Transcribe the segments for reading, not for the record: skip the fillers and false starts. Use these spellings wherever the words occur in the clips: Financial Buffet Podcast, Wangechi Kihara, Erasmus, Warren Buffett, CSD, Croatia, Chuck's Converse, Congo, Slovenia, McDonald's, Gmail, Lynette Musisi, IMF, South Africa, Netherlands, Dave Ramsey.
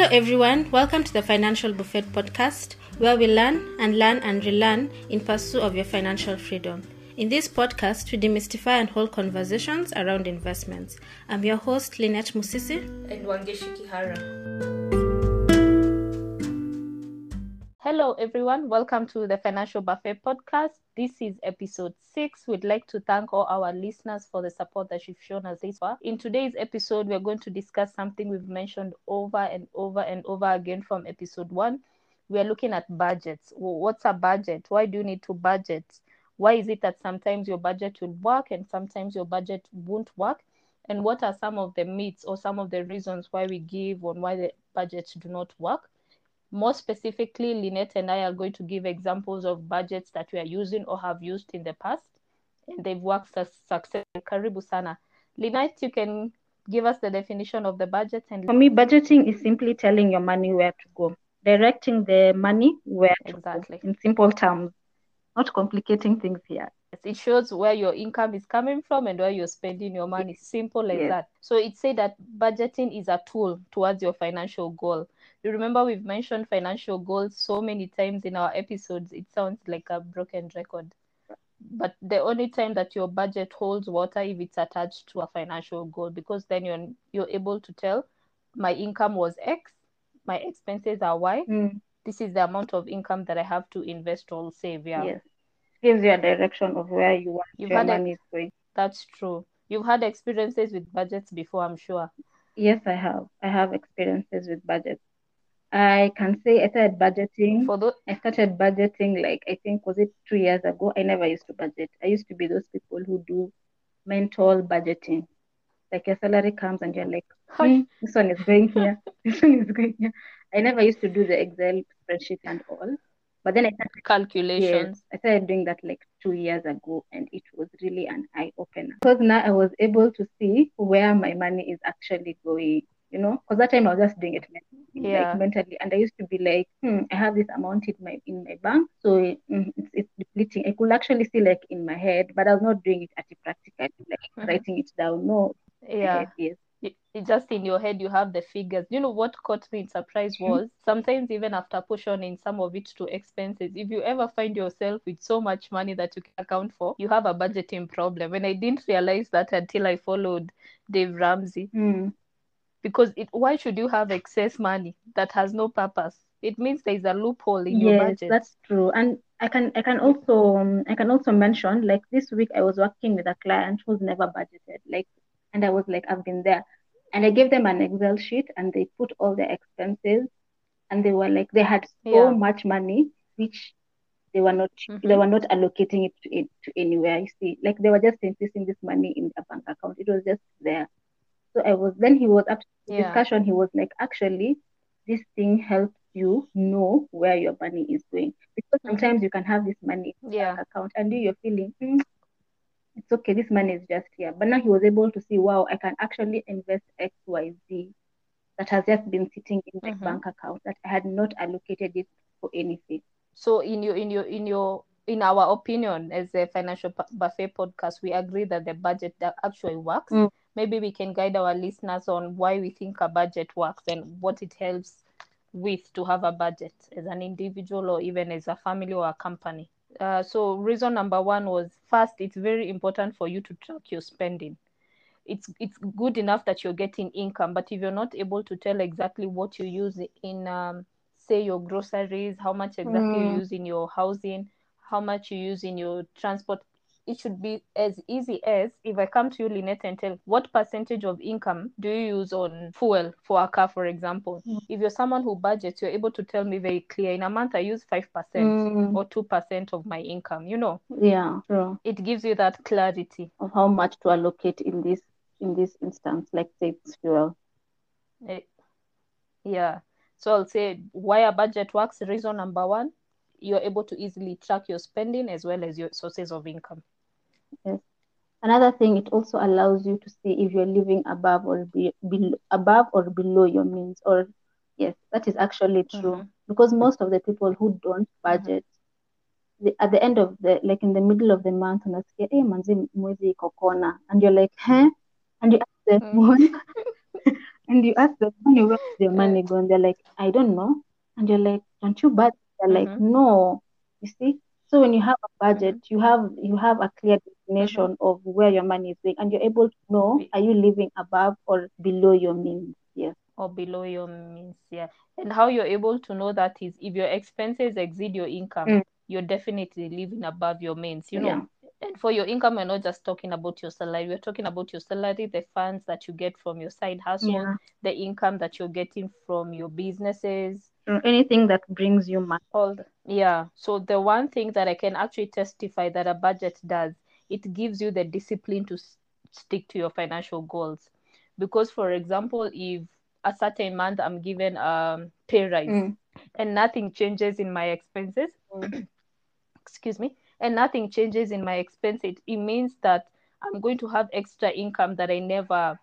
Hello everyone, welcome to the Financial Buffet Podcast, where we learn and relearn in pursuit of your financial freedom. In this podcast, we demystify and hold conversations around investments. I'm your host, Lynette Musisi. And Wangechi Kihara. Hello everyone, welcome to the Financial Buffet Podcast. This is episode 6. We'd like to thank all our listeners for the support that you've shown us this far. In today's episode, we're going to discuss something we've mentioned over and over again from episode 1. We're looking at budgets. What's a budget? Why do you need to budget? Why is it that sometimes your budget will work and sometimes your budget won't work? And what are some of the myths or some of the reasons why we give on why the budgets do not work? More specifically, Lynette and I are going to give examples of budgets that we are using or have used in the past, and they've worked successfully. Karibu sana. Lynette, you can give us the definition of the budget. And for me, budgeting is simply telling your money where to go, directing the money where to go, in simple terms, not complicating things here. It shows where your income is coming from and where you're spending your money. Simple like that. So it said that budgeting is a tool towards your financial goal. You remember we've mentioned financial goals so many times in our episodes. It sounds like a broken record. But the only time that your budget holds water if it's attached to a financial goal, because then you're able to tell my income was X, my expenses are Y. This is the amount of income that I have to invest or save. Yes. Gives you a direction of where you want your money is going. That's true. You've had experiences with budgets before, I'm sure. Yes, I have. I have experiences with budgets. I can say I started budgeting. I think, was it 3 years ago? I never used to budget. I used to be those people who do mental budgeting. Like your salary comes and you're like, this one is going here, this one is going here. I never used to do the Excel spreadsheet and all. But then I started calculations. I started doing that like 2 years ago, and it was really an eye-opener. Because now I was able to see where my money is actually going, you know? Because that time I was just doing it mentally, and I used to be like, I have this amount in my bank, so it's depleting. I could actually see like in my head, but I was not doing it at a practical, like writing it down. No. Yeah. Just in your head, you have the figures. You know what caught me in surprise was sometimes even after portioning some of it to expenses, if you ever find yourself with so much money that you can account for, you have a budgeting problem. And I didn't realize that until I followed Dave Ramsey. Because why should you have excess money that has no purpose? It means there's a loophole in your budget. Yes, that's true. And I can also mention, like this week I was working with a client who's never budgeted, and I was like, I've been there. And I gave them an Excel sheet and they put all their expenses, and they were like, they had so much money, which they were not allocating it to anywhere. You see, like they were just investing this money in their bank account. It was just there. So he was up to discussion. He was like, actually, this thing helps you know where your money is going. Because sometimes you can have this money in your bank account and you're feeling, it's okay, this money is just here. But now he was able to see, wow, I can actually invest X, Y, Z that has just been sitting in my bank account that I had not allocated it for anything. So in our opinion, as a Financial Buffet Podcast, we agree that the budget that actually works. Maybe we can guide our listeners on why we think a budget works and what it helps with to have a budget as an individual or even as a family or a company. So reason number one was, first, it's very important for you to track your spending. It's good enough that you're getting income, but if you're not able to tell exactly what you use in, say, your groceries, how much exactly you use in your housing, how much you use in your transport, it should be as easy as if I come to you, Lynette, and tell what percentage of income do you use on fuel for a car, for example. If you're someone who budgets, you're able to tell me very clear, in a month I use 5% or 2% of my income, you know. Yeah, true. It gives you that clarity of how much to allocate in this instance, like say it's fuel. Yeah. So I'll say why a budget works. Reason number one, you're able to easily track your spending as well as your sources of income. Yes. Another thing, it also allows you to see if you're living above or below your means. Or yes, that is actually true, because most of the people who don't budget, at the end of the, like in the middle of the month, and say, "Hey, manzi mwezi kokona," and you're like, "Huh?" and you ask them, And you ask them, where's their money going? They're like, I don't know. And you're like, don't you budget? They're like, no. You see? So when you have a budget, you have a clear definition of where your money is going, and you're able to know, are you living above or below your means? Yes. Or below your means, yeah. And how you're able to know that is if your expenses exceed your income, you're definitely living above your means, you know. Yeah. And for your income, we're not just talking about your salary. We're talking about your salary, the funds that you get from your side hustle, the income that you're getting from your businesses. Anything that brings you money. So the one thing that I can actually testify that a budget does, it gives you the discipline to stick to your financial goals. Because, for example, if a certain month I'm given a pay rise and nothing changes in my expenses, excuse me, and nothing changes in my expenses, it means that I'm going to have extra income that I never,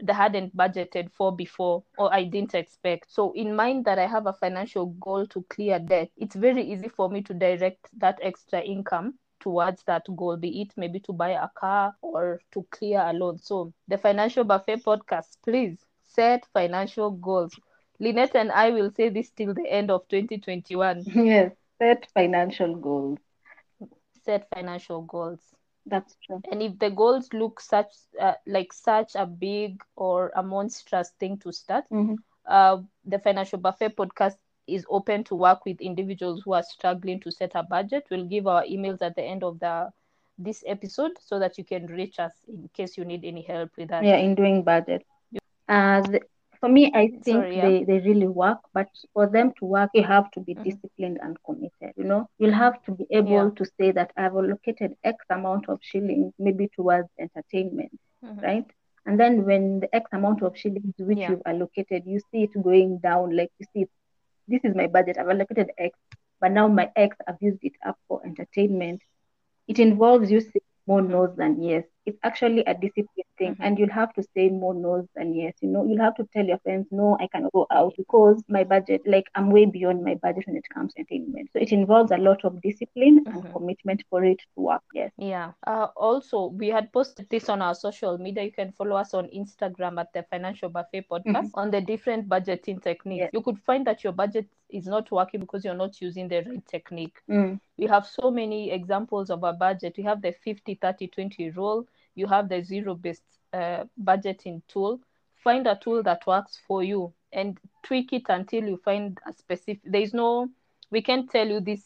that hadn't budgeted for before, or I didn't expect. So in mind that I have a financial goal to clear debt, it's very easy for me to direct that extra income towards that goal, be it maybe to buy a car or to clear a loan. So the Financial Buffet Podcast, please set financial goals. Lynette and I will say this till the end of 2021. Yes, set financial goals. Set financial goals. That's true. And if the goals look such like such a big or a monstrous thing to start, the Financial Buffet Podcast is open to work with individuals who are struggling to set a budget. We'll give our emails at the end of this episode so that you can reach us in case you need any help with that. Yeah, in doing budget. For me, I think they really work, but for them to work, you have to be disciplined and committed, you know? You'll have to be able to say that I've allocated X amount of shillings, maybe towards entertainment, right? And then when the X amount of shillings which you've allocated, you see it going down, like you see, this is my budget, I've allocated X, but now my X, I've used it up for entertainment. It involves you saying more no's than yes. It's actually a discipline thing, and you'll have to say more no's than yes. You know, you'll have to tell your friends, no, I cannot go out because my budget, like I'm way beyond my budget when it comes to entertainment. So it involves a lot of discipline and commitment for it to work. Yes. Yeah. Also, we had posted this on our social media. You can follow us on Instagram at the Financial Buffet Podcast on the different budgeting techniques. Yes. You could find that your budget is not working because you're not using the right technique. We have so many examples of our budget. We have the 50-30-20 rule. You have the zero-based budgeting tool. Find a tool that works for you and tweak it until you find a specific. We can't tell you this,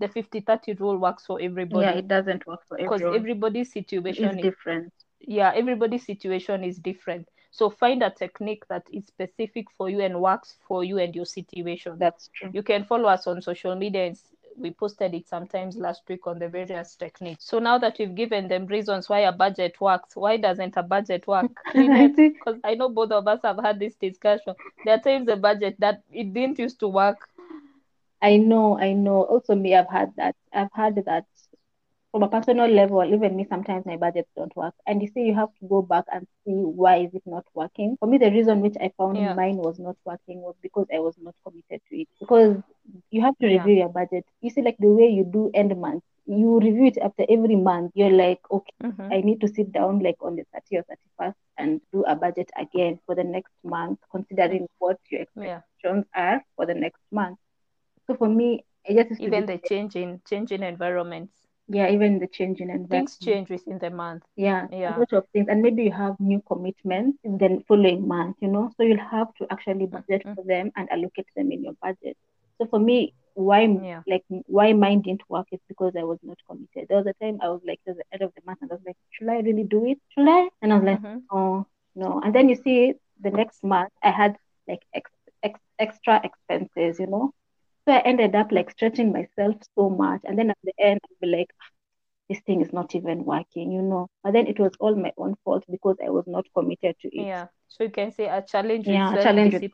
the 50-30 rule works for everybody. Yeah, it doesn't work for everyone. Because everybody's situation is different. Yeah, everybody's situation is different. So find a technique that is specific for you and works for you and your situation. That's true. You can follow us on social media. We posted it sometimes last week on the various techniques. So now that we've given them reasons why a budget works, why doesn't a budget work? Because I know both of us have had this discussion. There are times a budget that it didn't used to work. I know. Also me, I've had that from a personal level. Even me, sometimes my budgets don't work. And you see, you have to go back and see why is it not working. For me, the reason which I found mine was not working was because I was not committed to it. Because you have to review your budget. You see, like the way you do end month, you review it after every month. You're like, okay, I need to sit down like on the 30th or 31st and do a budget again for the next month, considering what your expectations are for the next month. So for me, I just even the changing environments. Yeah, even the changing environment. Things change within the month. Yeah, a lot of things, and maybe you have new commitments in the following month. You know, so you'll have to actually budget for them and allocate them in your budget. So for me, why mine didn't work is because I was not committed. There was a time I was like, at the end of the month, and I was like, should I really do it? Should I? And I was like, oh, no. And then you see, the next month, I had like extra expenses, you know. So I ended up like stretching myself so much. And then at the end, I'd be like, this thing is not even working, you know. But then it was all my own fault because I was not committed to it. Yeah. So you can say a challenge with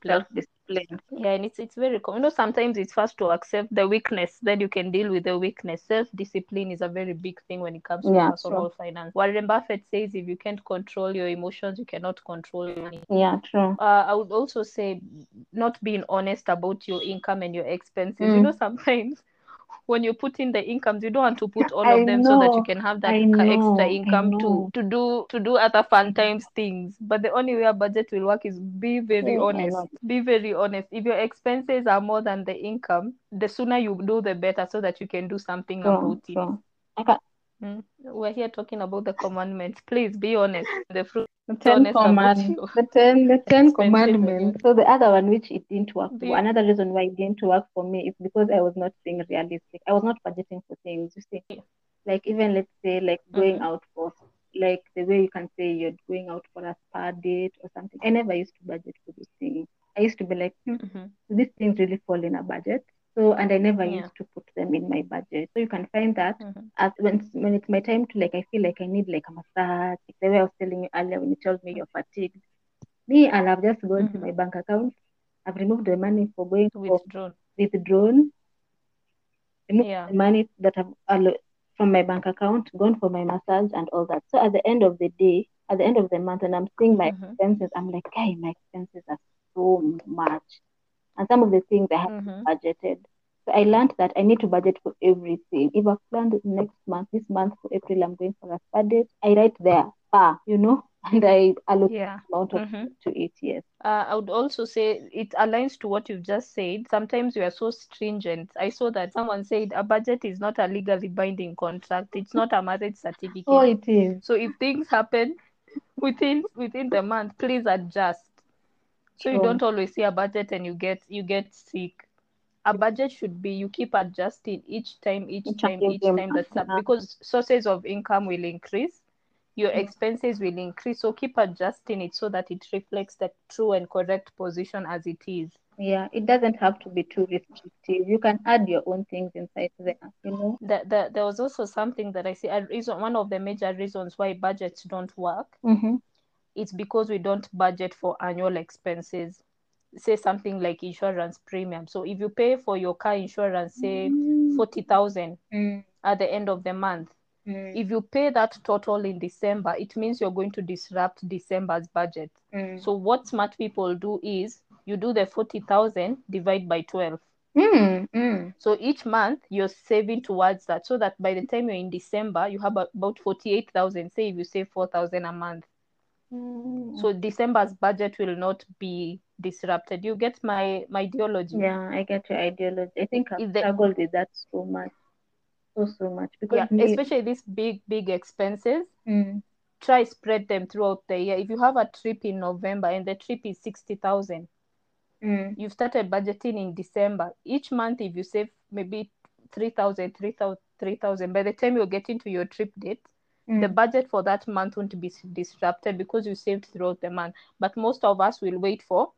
self-discipline. Yeah, and it's very common. You know, sometimes it's first to accept the weakness, then you can deal with the weakness. Self-discipline is a very big thing when it comes to personal finance. Warren Buffett says if you can't control your emotions, you cannot control your money. Yeah, true. I would also say not being honest about your income and your expenses. You know, sometimes when you put in the incomes, you don't want to put all of them so that you can have that extra income to do other fun times things. But the only way a budget will work is be very honest. Be very honest. If your expenses are more than the income, the sooner you do, the better, so that you can do something about it. Okay. We're here talking about the commandments. Please be honest. The 10 commandments. So the other one, which it didn't work for, another reason why it didn't work for me is because I was not being realistic. I was not budgeting for things. You see, like even let's say like going out for, like the way you can say you're going out for a spa date or something. I never used to budget for these things. I used to be like, these things really fall in a budget. So, and I never used to put them in my budget. So you can find that as when it's my time to, like, I feel like I need like a massage. It's the way I was telling you earlier when you told me you're fatigued. Me, I'll have just gone to my bank account. I've removed the money for going to withdrawn. Removed the money that I've from my bank account, gone for my massage and all that. So at the end of the day, at the end of the month, and I'm seeing my expenses, I'm like, hey, my expenses are so much. And some of the things I have budgeted. So I learned that I need to budget for everything. If I've planned next month, this month for April, I'm going for a spa date, I write there, you know, and I allocate amount of to it, I would also say it aligns to what you've just said. Sometimes we are so stringent. I saw that someone said a budget is not a legally binding contract. It's not a marriage certificate. Oh, it is. So if things happen within the month, please adjust. So you don't always see a budget and you get sick. A budget should be you keep adjusting each time. That's up, because sources of income will increase, your expenses will increase. So keep adjusting it so that it reflects the true and correct position as it is. Yeah, it doesn't have to be too restrictive. You can add your own things inside there. You know, there was also something that I see. One of the major reasons why budgets don't work. It's because we don't budget for annual expenses, say something like insurance premium. So if you pay for your car insurance, say 40,000 at the end of the month, if you pay that total in December, it means you're going to disrupt December's budget. So what smart people do is you do the 40,000 divide by 12. So each month you're saving towards that, so that by the time you're in December, you have about 48,000. Say if you save 4,000 a month. So December's budget will not be disrupted. You get my ideology? Yeah, I get your ideology. I think I've struggled with that so much. Because especially these big expenses, try spread them throughout the year. If you have a trip in November and the trip is 60,000, you've started budgeting in December. Each month, if you save maybe 3,000, by the time you're getting to your trip date, the budget for that month won't be disrupted because you saved throughout the month. But most of us will wait for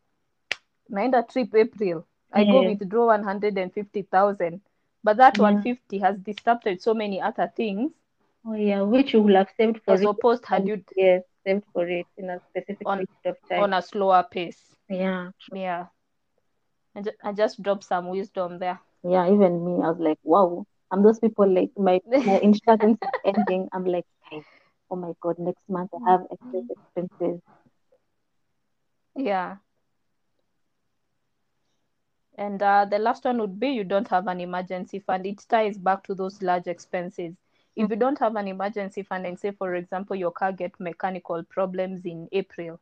a trip April. I go withdraw 150,000, but that 150 has disrupted so many other things. Oh yeah, which you will have saved for. As opposed, had you saved for it in a specific period of time on a slower pace. Yeah. I just dropped some wisdom there. Yeah, even me, I was like, wow. And those people, like, my insurance is ending. I'm like, oh my God, next month I have extra expenses. Yeah. And the last one would be you don't have an emergency fund. It ties back to those large expenses. If you don't have an emergency fund, and say, for example, your car gets mechanical problems in April,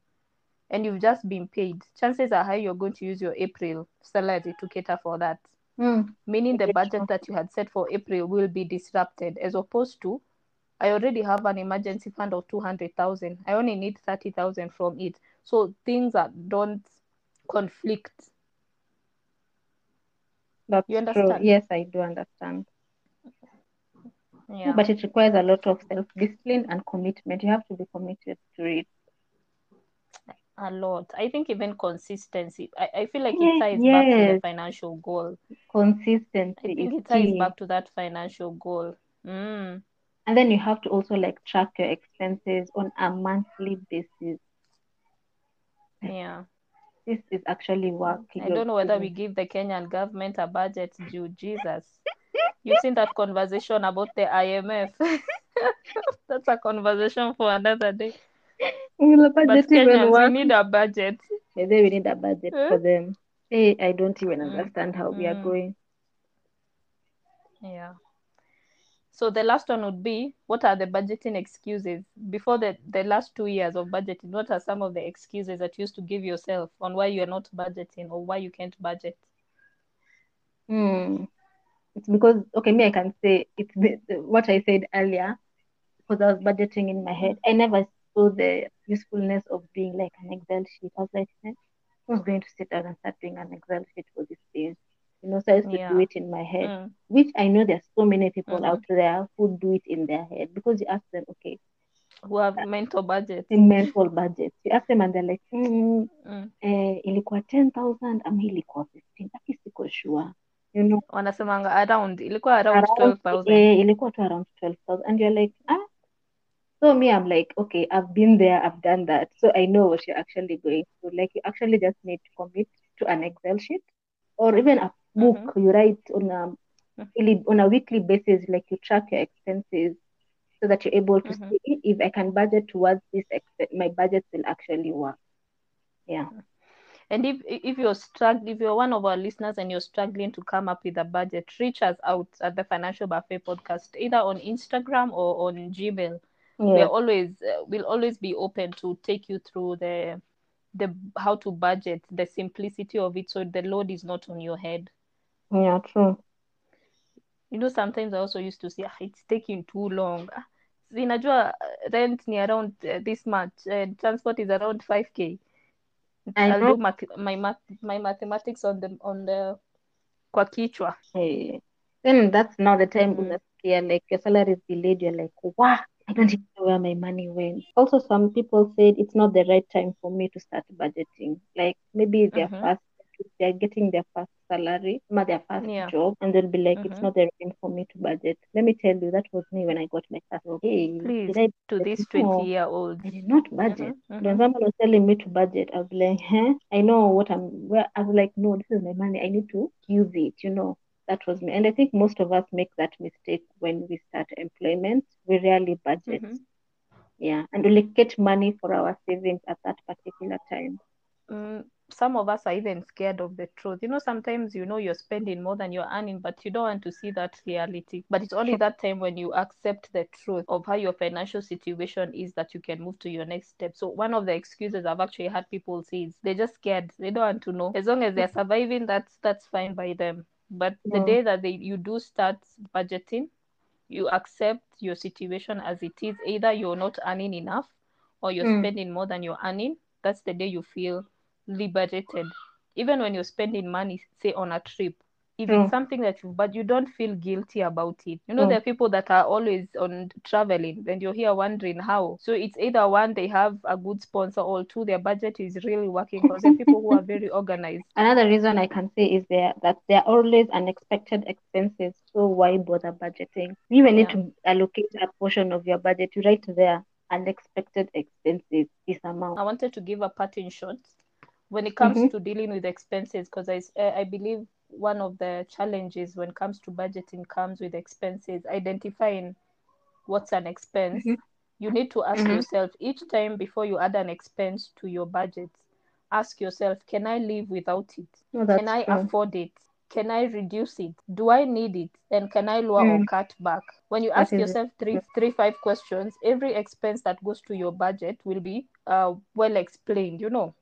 and you've just been paid, chances are high you're going to use your April salary to cater for that. Meaning the budget that you had set for April will be disrupted, as opposed to, I already have an emergency fund of 200,000. I only need 30,000 from it. So things that don't conflict. That's you understand? True. Yes, I do understand. Yeah. But it requires a lot of self-discipline and commitment. You have to be committed to it. A lot. I think even consistency. I feel like it ties back to the financial goal. Consistency. I think it ties back to that financial goal. And then you have to also like track your expenses on a monthly basis. Yeah. This is actually work. I don't know whether we give the Kenyan government a budget due. Jesus. You've seen that conversation about the IMF. That's a conversation for another day. But Kenyans, we need a budget. Maybe we need a budget for them. Hey, I don't even understand how we are going. Yeah. So the last one would be, what are the budgeting excuses? Before the last 2 years of budgeting, what are some of the excuses that you used to give yourself on why you are not budgeting or why you can't budget? It's because, okay, me, I can say it's what I said earlier, because I was budgeting in my head. I never saw the usefulness of being like an Excel sheet. I was like, who's going to sit down and start doing an Excel sheet for this thing? You know, so I used to do it in my head, which I know there's so many people out there who do it in their head, because you ask them, okay, who have mental budget. Mental budget. You ask them and they're like, ilikuwa 10,000 ama ilikuwa 15, lakini siko sure. You know, wanasemanga around, ilikuwa around 12,000. Ilikuwa to around 12,000, and you're like, ah. So me, I'm like, okay, I've been there, I've done that, so I know what you're actually going through. Like, you actually just need to commit to an Excel sheet, or even a book. You write on a weekly basis, like you track your expenses so that you're able to see if I can budget towards this expense, my budget will actually work. Yeah. And if you're one of our listeners and you're struggling to come up with a budget, reach us out at the Financial Buffet Podcast, either on Instagram or on Gmail. Yeah. We'll always be open to take you through the how to budget, the simplicity of it, so the load is not on your head. Yeah, true. You know, sometimes I also used to say, it's taking too long. Zinajua rent ni around this much, and transport is around 5,000. I'll do my mathematics on the kwa kichwa. Hey. Then that's now the time when your salary is delayed, you're like, wow, I don't even know where my money went. Also, some people said it's not the right time for me to start budgeting. Like, maybe they're getting their first salary, not their first job, and they'll be like, it's not the right time for me to budget. Let me tell you, that was me when I got my first job. Hey, to this 20-year-old, I did not budget. When someone was telling me to budget, I was like, I know what I was like, no, this is my money, I need to use it, you know. That was me. And I think most of us make that mistake when we start employment. We rarely budget. Yeah. And we get money for our savings at that particular time. Some of us are even scared of the truth. You know, sometimes you know you're spending more than you're earning, but you don't want to see that reality. But it's only that time when you accept the truth of how your financial situation is that you can move to your next step. So one of the excuses I've actually had people say is they're just scared. They don't want to know. As long as they're surviving, that's fine by them. But the day that you do start budgeting, you accept your situation as it is. Either you're not earning enough or you're spending more than you're earning. That's the day you feel liberated. Even when you're spending money, say on a trip, if it's something that but you don't feel guilty about it. You know, there are people that are always on traveling and you're here wondering how. So it's either one, they have a good sponsor, or two, their budget is really working, because the people who are very organized. Another reason I can say is that there are always unexpected expenses. So why bother budgeting? You even need to allocate a portion of your budget. You write there, unexpected expenses, this amount. I wanted to give a parting shot when it comes to dealing with expenses, because I believe one of the challenges when it comes to budgeting comes with expenses, identifying what's an expense. You need to ask yourself each time before you add an expense to your budget, ask yourself, can I live without it? No, can I afford it? Can I reduce it? Do I need it? And can I lower or cut back? When you ask yourself five questions, every expense that goes to your budget will be well explained, you know.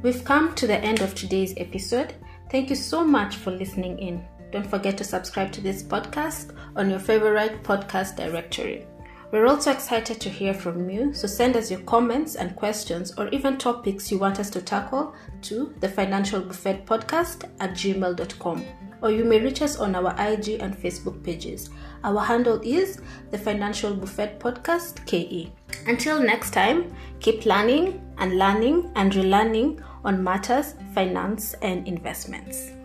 We've come to the end of today's episode. Thank you so much for listening in. Don't forget to subscribe to this podcast on your favorite podcast directory. We're also excited to hear from you, so send us your comments and questions, or even topics you want us to tackle, to thefinancialbuffetpodcast@gmail.com. Or you may reach us on our IG and Facebook pages. Our handle is The Financial Buffet Podcast KE. Until next time, keep learning and learning and relearning on matters, finance, and investments.